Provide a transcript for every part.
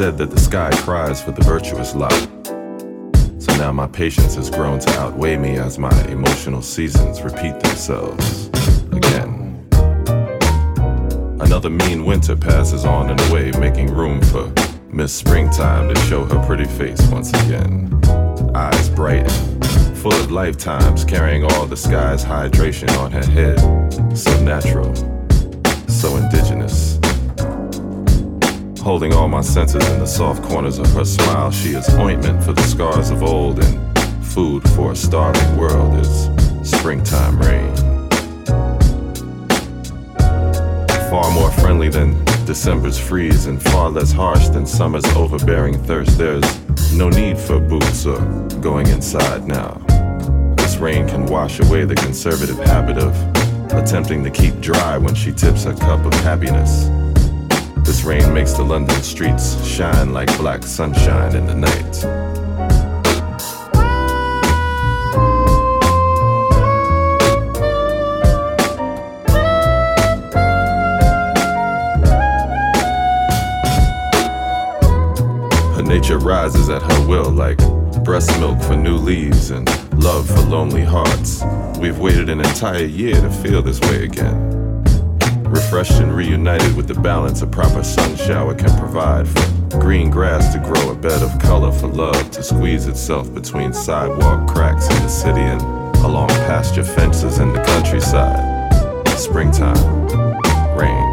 Said that the sky cries for the virtuous lot. So now my patience has grown to outweigh me as my emotional seasons repeat themselves again. Another mean winter passes on and away, making room for Miss Springtime to show her pretty face once again. Eyes brighten, full of lifetimes, carrying all the sky's hydration on her head. So natural, so indigenous. Holding all my senses in the soft corners of her smile, she is ointment for the scars of old and food for a starving world is springtime rain. Far more friendly than December's freeze and far less harsh than summer's overbearing thirst. There's no need for boots or going inside now. This rain can wash away the conservative habit of attempting to keep dry when she tips her cup of happiness. This rain makes the London streets shine like black sunshine in the night. Her nature rises at her will like breast milk for new leaves and love for lonely hearts. We've waited an entire year to feel this way again. Refreshed and reunited with the balance a proper sun shower can provide, for green grass to grow a bed of color, for love to squeeze itself between sidewalk cracks in the city and along pasture fences in the countryside. Springtime, rain.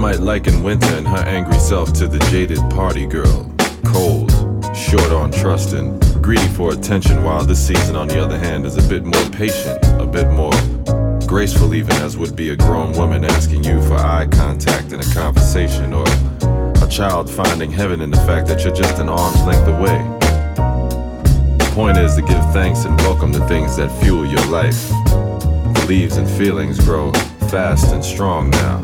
might liken winter and her angry self to the jaded party girl. Cold, short on trust, and greedy for attention, while this season, on the other hand, is a bit more patient, a bit more graceful, even as would be a grown woman asking you for eye contact in a conversation, or a child finding heaven in the fact that you're just an arm's length away. The point is to give thanks and welcome the things that fuel your life. Beliefs and feelings grow fast and strong now.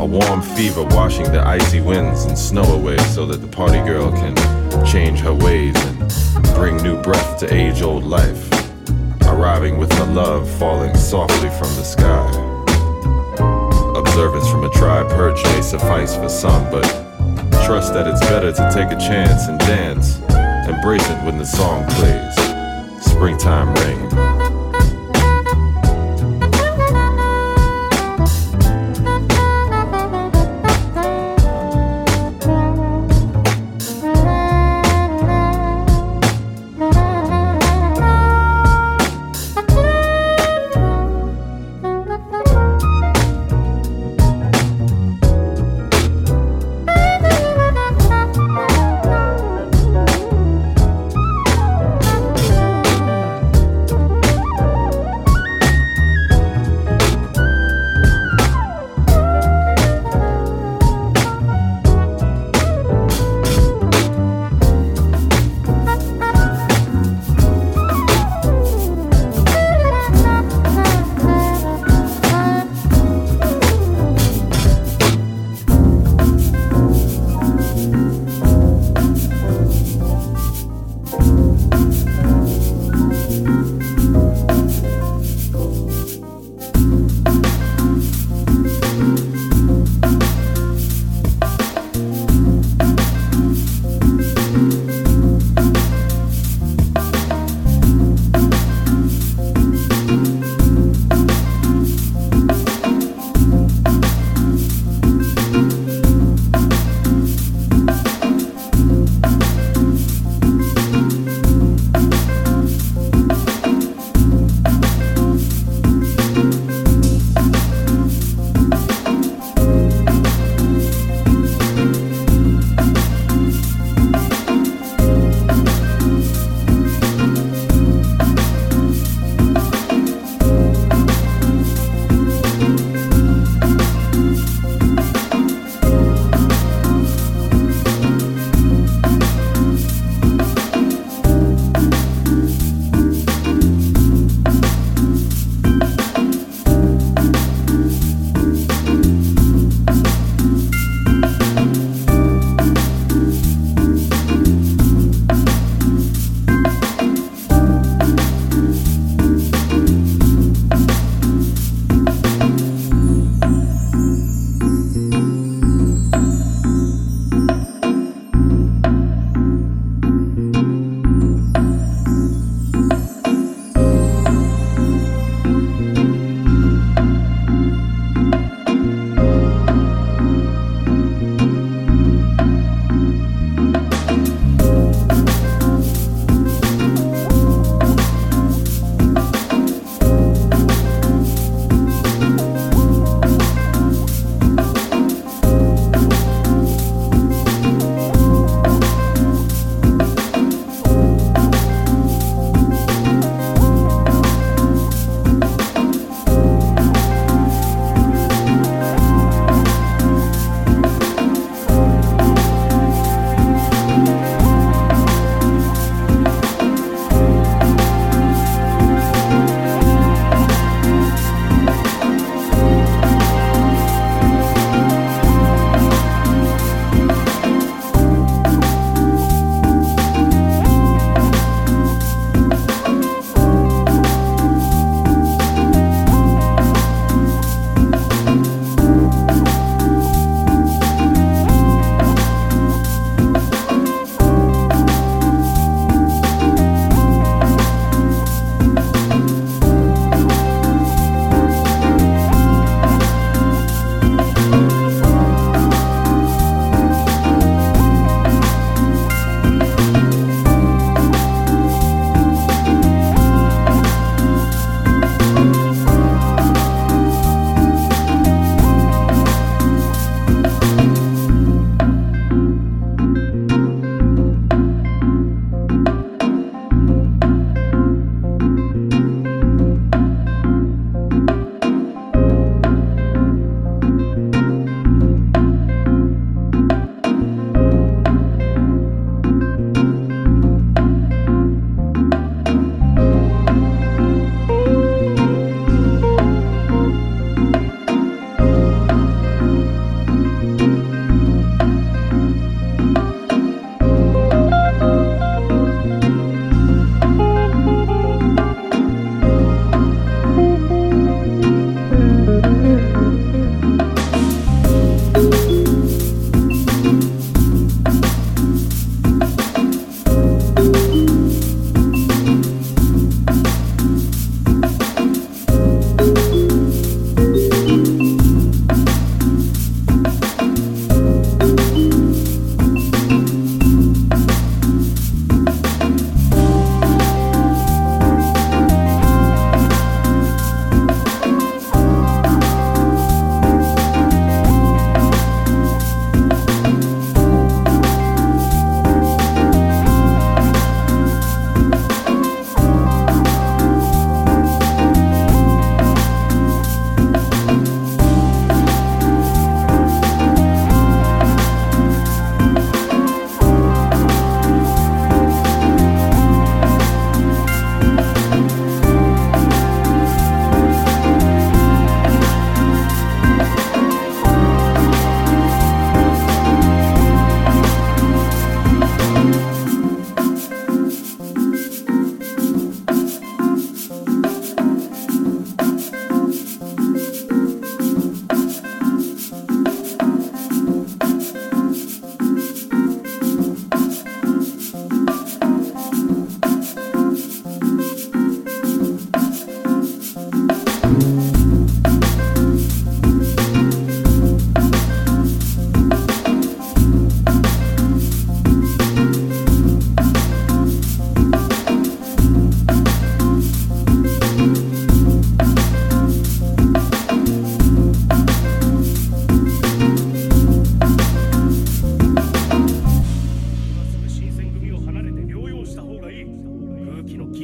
A warm fever washing the icy winds and snow away so that the party girl can change her ways and bring new breath to age-old life. Arriving with her love falling softly from the sky. Observance from a tribe perch may suffice for some, but trust that it's better to take a chance and dance. Embrace it when the song plays. Springtime rain.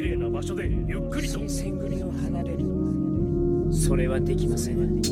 綺麗な場所でゆっくりと新選組を離れる。それはできません。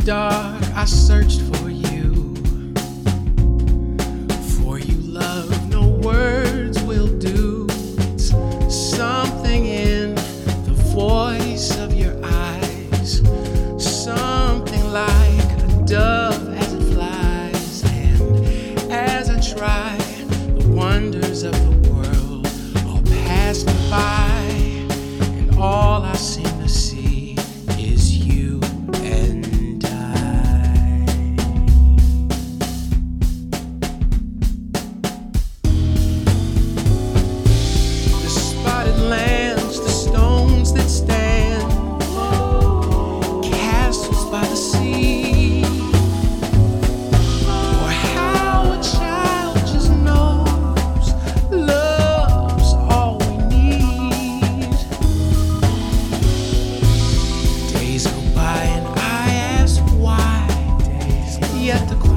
dark, I searched for you, love, no words will do. It's something in the voice of your eyes, something like a dove as it flies, and as I try, the wonders of the world all pass me by, and all I see.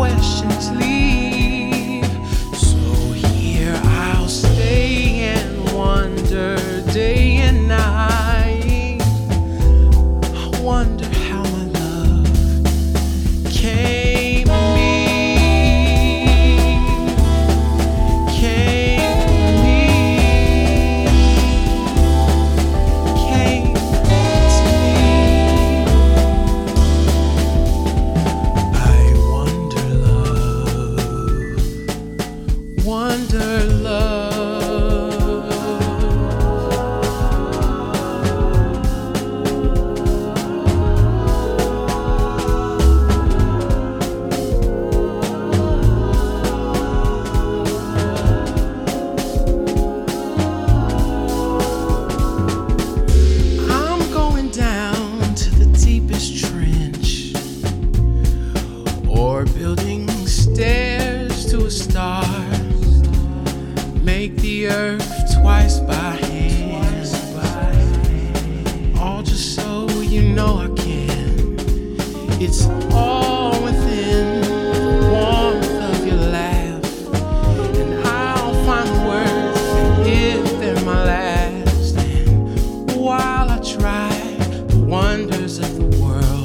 Questions leave, so here I'll stay and wonder day and night. I wonder how my love came. Building stairs to a star, make the earth twice by hand, all just so you know I can. It's all within the warmth of your laugh, and I'll find words, and if they're my last, and while I try the wonders of the world